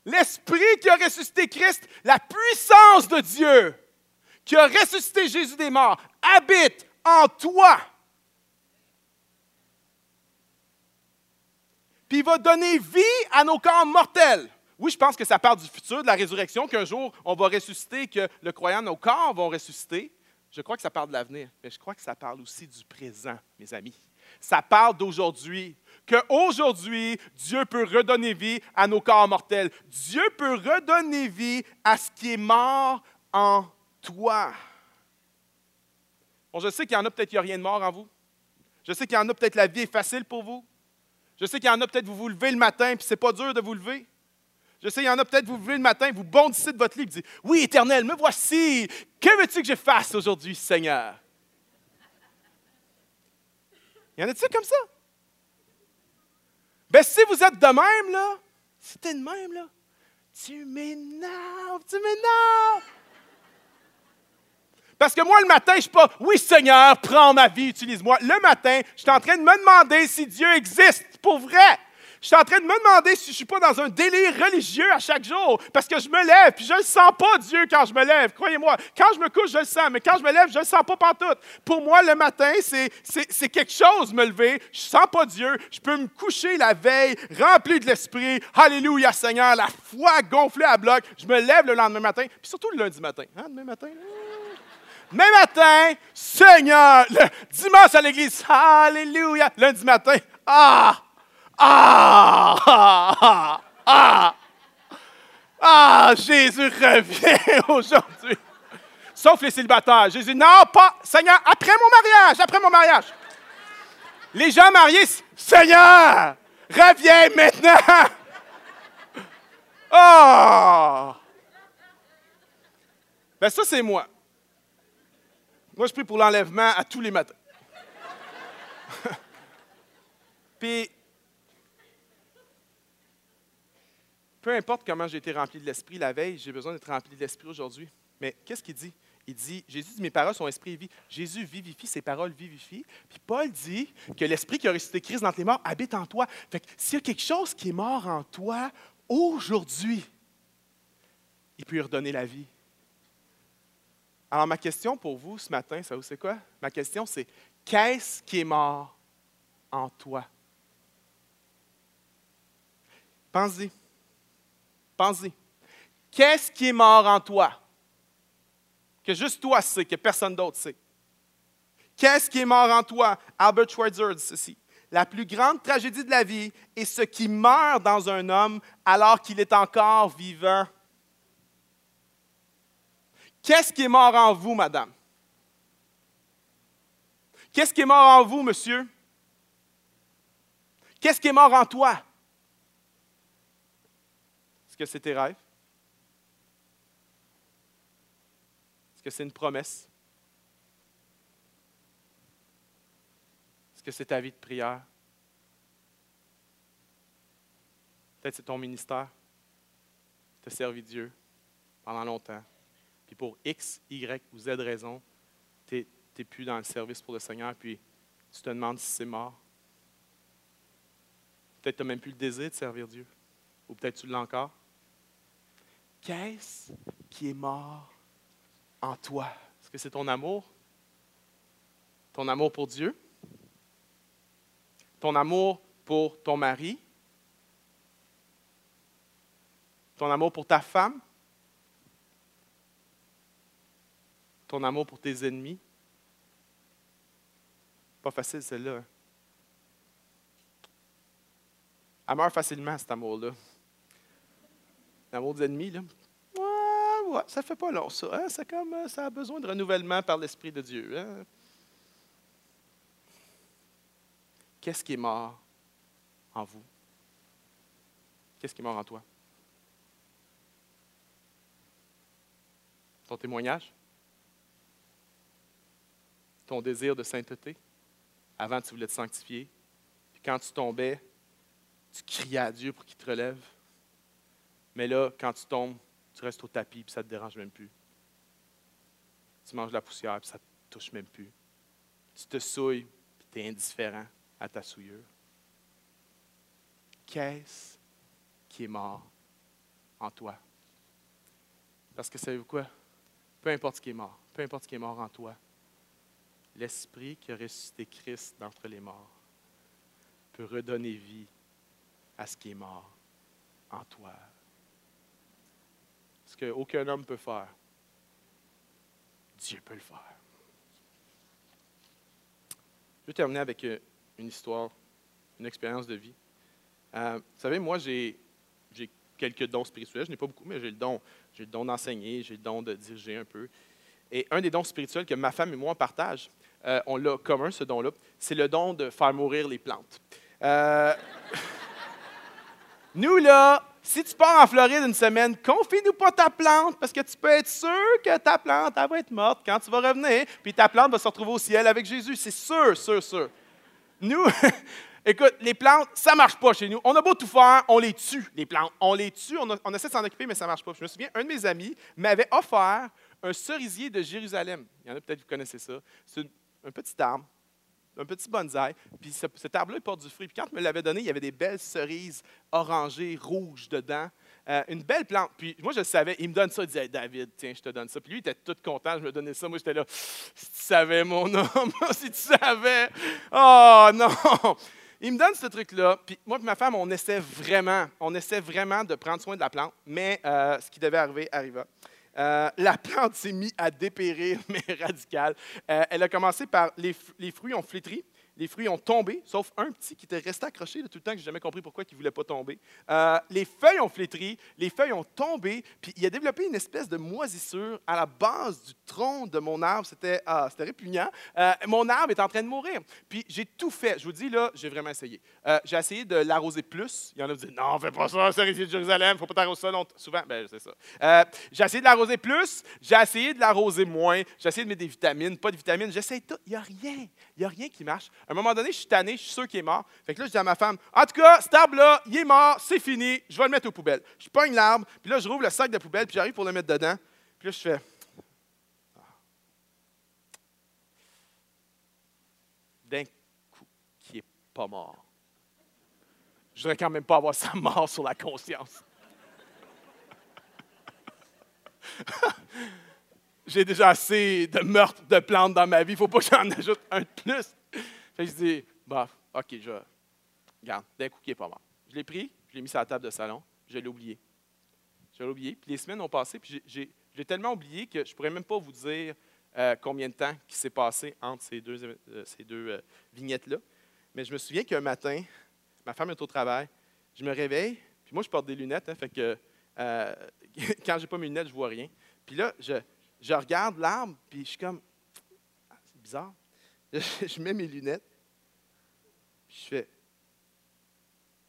L'Esprit qui a ressuscité Christ, la puissance de Dieu, qui a ressuscité Jésus des morts, habite en toi. Puis il va donner vie à nos corps mortels. Oui, je pense que ça part du futur, de la résurrection, qu'un jour on va ressusciter, que le croyant, nos corps vont ressusciter. Je crois que ça parle de l'avenir, mais je crois que ça parle aussi du présent, mes amis. Ça parle d'aujourd'hui, qu'aujourd'hui, Dieu peut redonner vie à nos corps mortels. Dieu peut redonner vie à ce qui est mort en toi. Bon, je sais qu'il y en a peut-être, il n'y a rien de mort en vous. Je sais qu'il y en a peut-être, la vie est facile pour vous. Je sais qu'il y en a peut-être, vous vous levez le matin, puis c'est pas dur de vous lever. Je sais, il y en a peut-être, vous vous levez le matin, vous bondissez de votre lit et vous dites, « Oui, Éternel, me voici. Que veux-tu que je fasse aujourd'hui, Seigneur? » Il y en a-t-il comme ça? Bien, si vous êtes de même, là, si t'es de même, là, tu m'énerves, tu m'énerves. Parce que moi, le matin, je ne suis pas, « Oui, Seigneur, prends ma vie, utilise-moi. » Le matin, je suis en train de me demander si Dieu existe pour vrai. Je suis en train de me demander si je ne suis pas dans un délire religieux à chaque jour, parce que je me lève, puis je ne le sens pas, Dieu, quand je me lève, croyez-moi. Quand je me couche, je le sens, mais quand je me lève, je ne le sens pas pantoute. Pour moi, le matin, c'est, c'est, c'est quelque chose, me lever, je ne sens pas Dieu, je peux me coucher la veille, rempli de l'esprit, Alléluia Seigneur, la foi gonflée à bloc, je me lève le lendemain matin, puis surtout le lundi matin, hein, demain matin, demain matin, Seigneur, le dimanche à l'église, Alléluia, lundi matin, ah! Ah, ah, ah, ah, ah, Jésus revient aujourd'hui. Sauf les célibataires. Jésus, non, pas, Seigneur, après mon mariage, après mon mariage. Les gens mariés, Seigneur, reviens maintenant. Ah! Ben ça, c'est moi. Moi, je prie pour l'enlèvement à tous les matins. Puis, peu importe comment j'ai été rempli de l'Esprit la veille, j'ai besoin d'être rempli de l'Esprit aujourd'hui. Mais qu'est-ce qu'il dit? Il dit, Jésus dit, mes paroles sont esprit et vie. Jésus vivifie, ses paroles vivifient. Puis Paul dit que l'Esprit qui a ressuscité Christ dans tes morts habite en toi. Fait que s'il y a quelque chose qui est mort en toi aujourd'hui, il peut lui redonner la vie. Alors ma question pour vous ce matin, ça vous c'est quoi? Ma question c'est, qu'est-ce qui est mort en toi? Pensez-y. Pensez. Qu'est-ce qui est mort en toi? Que juste toi sais, que personne d'autre sait. Qu'est-ce qui est mort en toi? Albert Schweitzer dit ceci. La plus grande tragédie de la vie est ce qui meurt dans un homme alors qu'il est encore vivant. Qu'est-ce qui est mort en vous, madame? Qu'est-ce qui est mort en vous, monsieur? Qu'est-ce qui est mort en toi? Est-ce que c'est tes rêves? Est-ce que c'est une promesse? Est-ce que c'est ta vie de prière? Peut-être que c'est ton ministère. Tu as servi Dieu pendant longtemps. Puis pour X, Y ou Z raison, tu n'es plus dans le service pour le Seigneur, puis tu te demandes si c'est mort. Peut-être que tu n'as même plus le désir de servir Dieu. Ou peut-être que tu l'as encore. Qu'est-ce qui est mort en toi? Est-ce que c'est ton amour? Ton amour pour Dieu? Ton amour pour ton mari? Ton amour pour ta femme? Ton amour pour tes ennemis? Pas facile celle-là, hein? Elle meurt facilement, cet amour-là. L'amour des ennemis, là. Ouais, ouais, ça fait pas long, ça. Hein? C'est comme, ça a besoin de renouvellement par l'Esprit de Dieu. Hein? Qu'est-ce qui est mort en vous? Qu'est-ce qui est mort en toi? Ton témoignage? Ton désir de sainteté? Avant, tu voulais te sanctifier. Puis quand tu tombais, tu criais à Dieu pour qu'il te relève. Mais là, quand tu tombes, tu restes au tapis, puis ça ne te dérange même plus. Tu manges de la poussière, puis ça ne te touche même plus. Tu te souilles, puis tu es indifférent à ta souillure. Qu'est-ce qui est mort en toi? Parce que savez-vous quoi? Peu importe ce qui est mort, peu importe ce qui est mort en toi, l'Esprit qui a ressuscité Christ d'entre les morts peut redonner vie à ce qui est mort en toi. Ce qu'aucun homme peut faire, Dieu peut le faire. Je vais terminer avec une histoire, une expérience de vie. Euh, vous savez, moi, j'ai, j'ai quelques dons spirituels. Je n'ai pas beaucoup, mais j'ai le don, j'ai le don d'enseigner, j'ai le don de diriger un peu. Et un des dons spirituels que ma femme et moi partagent, euh, on l'a commun, ce don-là, c'est le don de faire mourir les plantes. Euh... Nous, là, si tu pars en Floride une semaine, confie-nous pas ta plante, parce que tu peux être sûr que ta plante, elle va être morte quand tu vas revenir, puis ta plante va se retrouver au ciel avec Jésus. C'est sûr, sûr, sûr. Nous, écoute, les plantes, ça ne marche pas chez nous. On a beau tout faire, on les tue, les plantes. On les tue, on, a, on essaie de s'en occuper, mais ça ne marche pas. Je me souviens, un de mes amis m'avait offert un cerisier de Jérusalem. Il y en a peut-être, vous connaissez ça. C'est une, un petit arbre. Un petit bonsaï, puis ce, cet arbre-là, il porte du fruit. Puis quand il me l'avait donné, il y avait des belles cerises orangées, rouges dedans. Euh, une belle plante. Puis moi, je le savais. Il me donne ça. Il disait, hey, David, tiens, je te donne ça. Puis lui, il était tout content. Je me donnais ça. Moi, j'étais là, si tu savais, mon homme, si tu savais. Oh non! Il me donne ce truc-là. Puis moi et ma femme, on essaie vraiment, on essaie vraiment de prendre soin de la plante. Mais euh, ce qui devait arriver, arriva. Euh, la plante s'est mise à dépérir, mais radicale. Euh, elle a commencé par, les, les fruits ont flétri, les fruits ont tombé, sauf un petit qui était resté accroché de tout le temps, que je n'ai jamais compris pourquoi il ne voulait pas tomber. Euh, les feuilles ont flétri, les feuilles ont tombé, puis il a développé une espèce de moisissure à la base du tronc de mon arbre. C'était, ah, c'était répugnant. Euh, mon arbre est en train de mourir. Puis j'ai tout fait. Je vous dis, là, j'ai vraiment essayé. Euh, j'ai essayé de l'arroser plus. Il y en a qui disent, non, fais pas ça, cerisier de Jérusalem, il ne faut pas t'arroser ça longtemps. Souvent, ben c'est ça. Euh, j'ai essayé de l'arroser plus, j'ai essayé de l'arroser moins, j'ai essayé de mettre des vitamines, pas de vitamines, j'essaie tout. Il n'y a rien. Il n'y a rien qui marche. À un moment donné, je suis tanné, je suis sûr qu'il est mort. Fait que là, je dis à ma femme, en tout cas, cet arbre-là, il est mort, c'est fini, je vais le mettre aux poubelles. Je pogne l'arbre, puis là, je rouvre le sac de poubelle, puis j'arrive pour le mettre dedans. Puis là, je fais, ah. D'un coup, qui n'est pas mort. Je ne voudrais quand même pas avoir sa mort sur la conscience. J'ai déjà assez de meurtres de plantes dans ma vie, il ne faut pas que j'en ajoute un de plus. Fait que je dis, bah, OK, je. Regarde, d'un coup, il n'est pas mort. Je l'ai pris, je l'ai mis sur la table de salon, je l'ai oublié. Je l'ai oublié, puis les semaines ont passé, puis j'ai, j'ai, je l'ai tellement oublié que je ne pourrais même pas vous dire euh, combien de temps qui s'est passé entre ces deux, euh, ces deux euh, vignettes-là. Mais je me souviens qu'un matin, ma femme est au travail, je me réveille, puis moi, je porte des lunettes, hein, fait que euh, quand je n'ai pas mes lunettes, je ne vois rien. Puis là, je, je regarde l'arbre, puis je suis comme, ah, c'est bizarre. Je mets mes lunettes, je fais,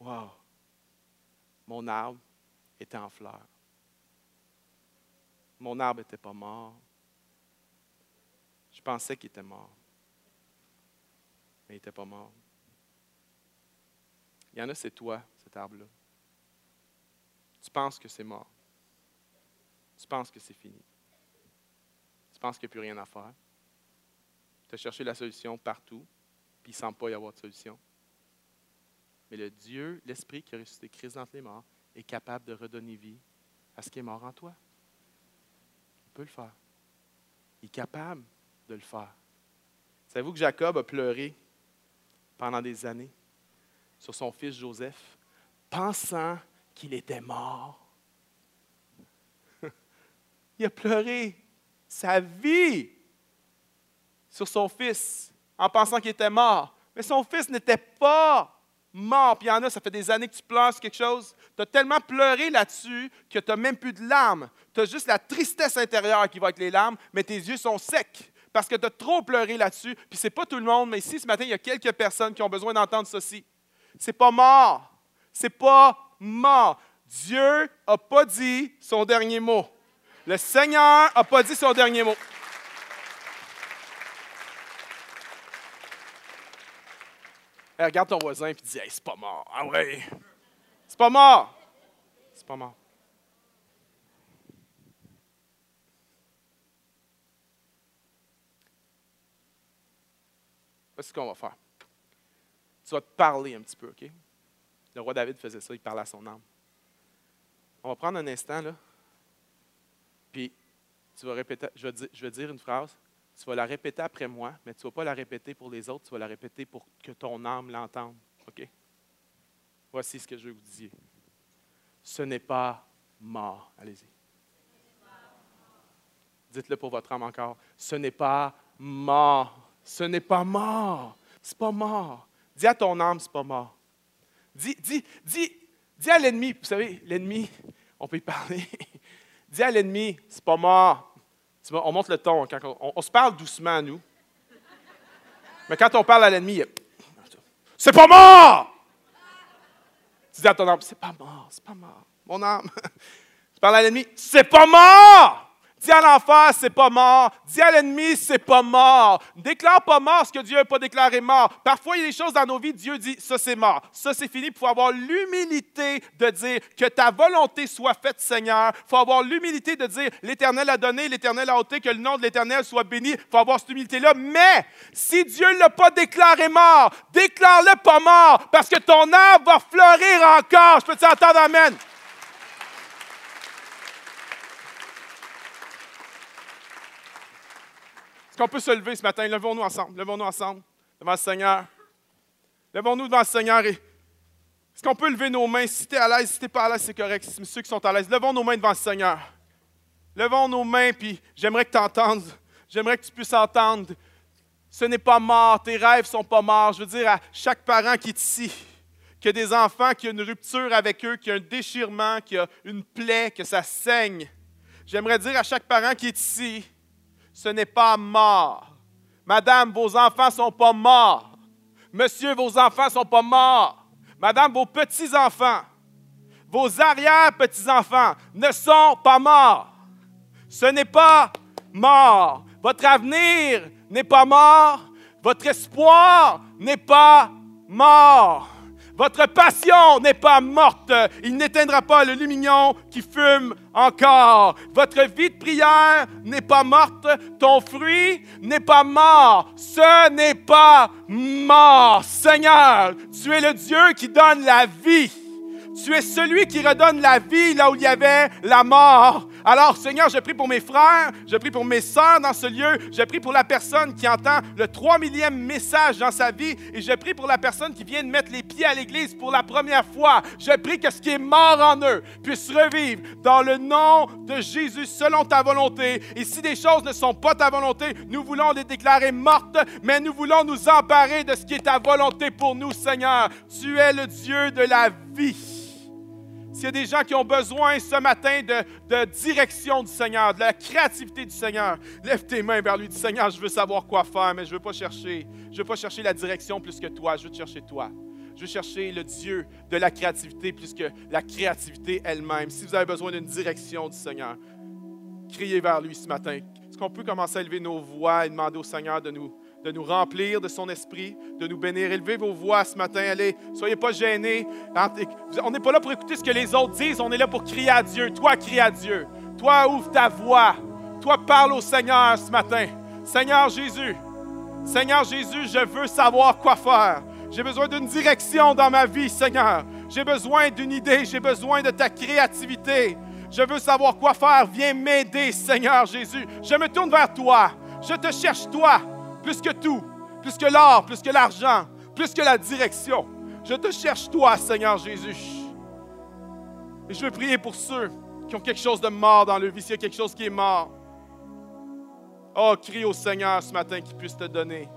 wow, mon arbre était en fleurs. Mon arbre n'était pas mort, pensais qu'il était mort. Mais il n'était pas mort. Il y en a, c'est toi, cet arbre-là. Tu penses que c'est mort. Tu penses que c'est fini. Tu penses qu'il n'y a plus rien à faire. Tu as cherché la solution partout, puis il ne semble pas y avoir de solution. Mais le Dieu, l'Esprit qui a ressuscité Christ d'entre les morts, est capable de redonner vie à ce qui est mort en toi. Il peut le faire. Il est capable de le faire. Savez-vous que Jacob a pleuré pendant des années sur son fils Joseph, pensant qu'il était mort? Il a pleuré sa vie sur son fils en pensant qu'il était mort. Mais son fils n'était pas mort. Puis il y en a, ça fait des années que tu pleures sur quelque chose. Tu as tellement pleuré là-dessus que tu n'as même plus de larmes. Tu as juste la tristesse intérieure qui va avec les larmes, mais tes yeux sont secs parce que tu as trop pleuré là-dessus. Puis c'est pas tout le monde, mais ici, ce matin, il y a quelques personnes qui ont besoin d'entendre ceci. C'est pas mort. C'est pas mort. Dieu n'a pas dit son dernier mot. Le Seigneur n'a pas dit son dernier mot. Hey, regarde ton voisin et dis hey, « c'est pas mort. Ah ouais, c'est pas mort. C'est pas mort. » Voici ce qu'on va faire. Tu vas te parler un petit peu, OK? Le roi David faisait ça, il parlait à son âme. On va prendre un instant, là, puis tu vas répéter, je vais dire, je vais dire une phrase. Tu vas la répéter après moi, mais tu ne vas pas la répéter pour les autres, tu vas la répéter pour que ton âme l'entende. OK? Voici ce que je veux que vous disiez. Ce n'est pas mort. Allez-y. Dites-le pour votre âme encore. Ce n'est pas mort. Ce n'est pas mort. C'est pas mort. Dis à ton âme, c'est pas mort. Dis, dis, dis, dis à l'ennemi, vous savez, l'ennemi, on peut y parler. Dis à l'ennemi, c'est pas mort. On monte le ton. Quand on, on, on se parle doucement, nous. Mais quand on parle à l'ennemi, il... c'est pas mort! Tu dis à ton âme, c'est pas mort, c'est pas mort. Mon âme. Tu parles à l'ennemi, c'est pas mort! Dis à l'enfer, c'est pas mort. Dis à l'ennemi, c'est pas mort. Déclare pas mort ce que Dieu n'a pas déclaré mort. Parfois, il y a des choses dans nos vies, Dieu dit, ça c'est mort. Ça c'est fini. Il faut avoir l'humilité de dire que ta volonté soit faite, Seigneur. Il faut avoir l'humilité de dire, l'Éternel a donné, l'Éternel a ôté, que le nom de l'Éternel soit béni. Il faut avoir cette humilité-là. Mais si Dieu ne l'a pas déclaré mort, déclare-le pas mort parce que ton arbre va fleurir encore. Je peux t'entendre, amen. Est-ce qu'on peut se lever ce matin? Levons-nous ensemble. Levons-nous ensemble devant le Seigneur. Levons-nous devant le Seigneur. Et... est-ce qu'on peut lever nos mains? Si tu es à l'aise, si tu n'es pas à l'aise, c'est correct. Ceux qui sont à l'aise, levons nos mains devant le Seigneur. Levons nos mains, puis j'aimerais que tu entendes. J'aimerais que tu puisses entendre. Ce n'est pas mort. Tes rêves ne sont pas morts. Je veux dire à chaque parent qui est ici, qu'il y a des enfants, qu'il y a une rupture avec eux, qu'il y a un déchirement, qu'il y a une plaie, que ça saigne. J'aimerais dire à chaque parent qui est ici, ce n'est pas mort. Madame, vos enfants ne sont pas morts. Monsieur, vos enfants ne sont pas morts. Madame, vos petits-enfants, vos arrière-petits-enfants ne sont pas morts. Ce n'est pas mort. Votre avenir n'est pas mort. Votre espoir n'est pas mort. Votre passion n'est pas morte. Il n'éteindra pas le lumignon qui fume encore. Votre vie de prière n'est pas morte. Ton fruit n'est pas mort. Ce n'est pas mort. Seigneur, tu es le Dieu qui donne la vie. Tu es celui qui redonne la vie là où il y avait la mort. Alors, Seigneur, je prie pour mes frères, je prie pour mes sœurs dans ce lieu, je prie pour la personne qui entend le trois millième message dans sa vie et je prie pour la personne qui vient de mettre les pieds à l'Église pour la première fois. Je prie que ce qui est mort en eux puisse revivre dans le nom de Jésus selon ta volonté. Et si des choses ne sont pas ta volonté, nous voulons les déclarer mortes, mais nous voulons nous emparer de ce qui est ta volonté pour nous, Seigneur. Tu es le Dieu de la vie. S'il y a des gens qui ont besoin ce matin de, de direction du Seigneur, de la créativité du Seigneur, lève tes mains vers lui, dis Seigneur, je veux savoir quoi faire, mais je ne veux pas chercher. Je veux pas chercher la direction plus que toi, je veux te chercher toi. Je veux chercher le Dieu de la créativité plus que la créativité elle-même. Si vous avez besoin d'une direction du Seigneur, criez vers lui ce matin. Est-ce qu'on peut commencer à élever nos voix et demander au Seigneur de nous, de nous remplir de son esprit, de nous bénir? Élevez vos voix ce matin, allez, soyez pas gênés. On n'est pas là pour écouter ce que les autres disent, on est là pour crier à Dieu. Toi, crie à Dieu. Toi, ouvre ta voix. Toi, parle au Seigneur ce matin. Seigneur Jésus, Seigneur Jésus, je veux savoir quoi faire. J'ai besoin d'une direction dans ma vie, Seigneur. J'ai besoin d'une idée, j'ai besoin de ta créativité. Je veux savoir quoi faire. Viens m'aider, Seigneur Jésus. Je me tourne vers toi. Je te cherche, toi, plus que tout, plus que l'or, plus que l'argent, plus que la direction. Je te cherche, toi, Seigneur Jésus. Et je veux prier pour ceux qui ont quelque chose de mort dans leur vie, s'il y a quelque chose qui est mort. Oh, crie au Seigneur ce matin qu'il puisse te donner,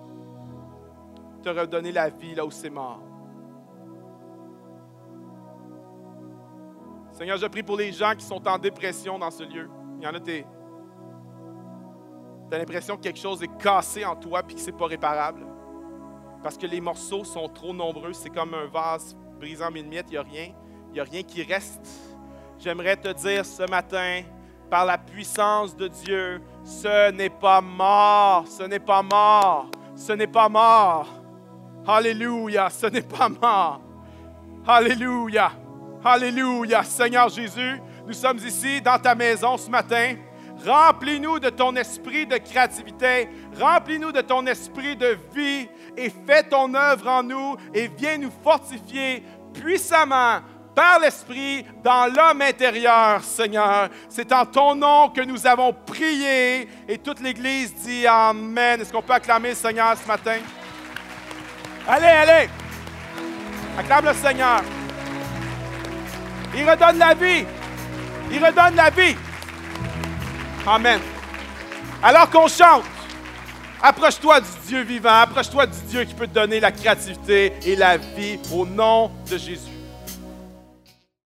te redonner la vie là où c'est mort. Seigneur, je prie pour les gens qui sont en dépression dans ce lieu. Il y en a, tu as l'impression que quelque chose est cassé en toi et que ce n'est pas réparable. Parce que les morceaux sont trop nombreux. C'est comme un vase brisé en mille miettes. Il n'y a rien. Il n'y a rien qui reste. J'aimerais te dire ce matin, par la puissance de Dieu, ce n'est pas mort. Ce n'est pas mort. Ce n'est pas mort. Alléluia. Ce n'est pas mort. Alléluia. Alléluia, Seigneur Jésus, nous sommes ici dans ta maison ce matin. Remplis-nous de ton esprit de créativité, remplis-nous de ton esprit de vie et fais ton œuvre en nous et viens nous fortifier puissamment par l'esprit dans l'homme intérieur, Seigneur. C'est en ton nom que nous avons prié et toute l'Église dit amen. Est-ce qu'on peut acclamer le Seigneur ce matin? Allez, allez! Acclame le Seigneur! Il redonne la vie. Il redonne la vie. Amen. Alors qu'on chante, approche-toi du Dieu vivant, approche-toi du Dieu qui peut te donner la créativité et la vie au nom de Jésus.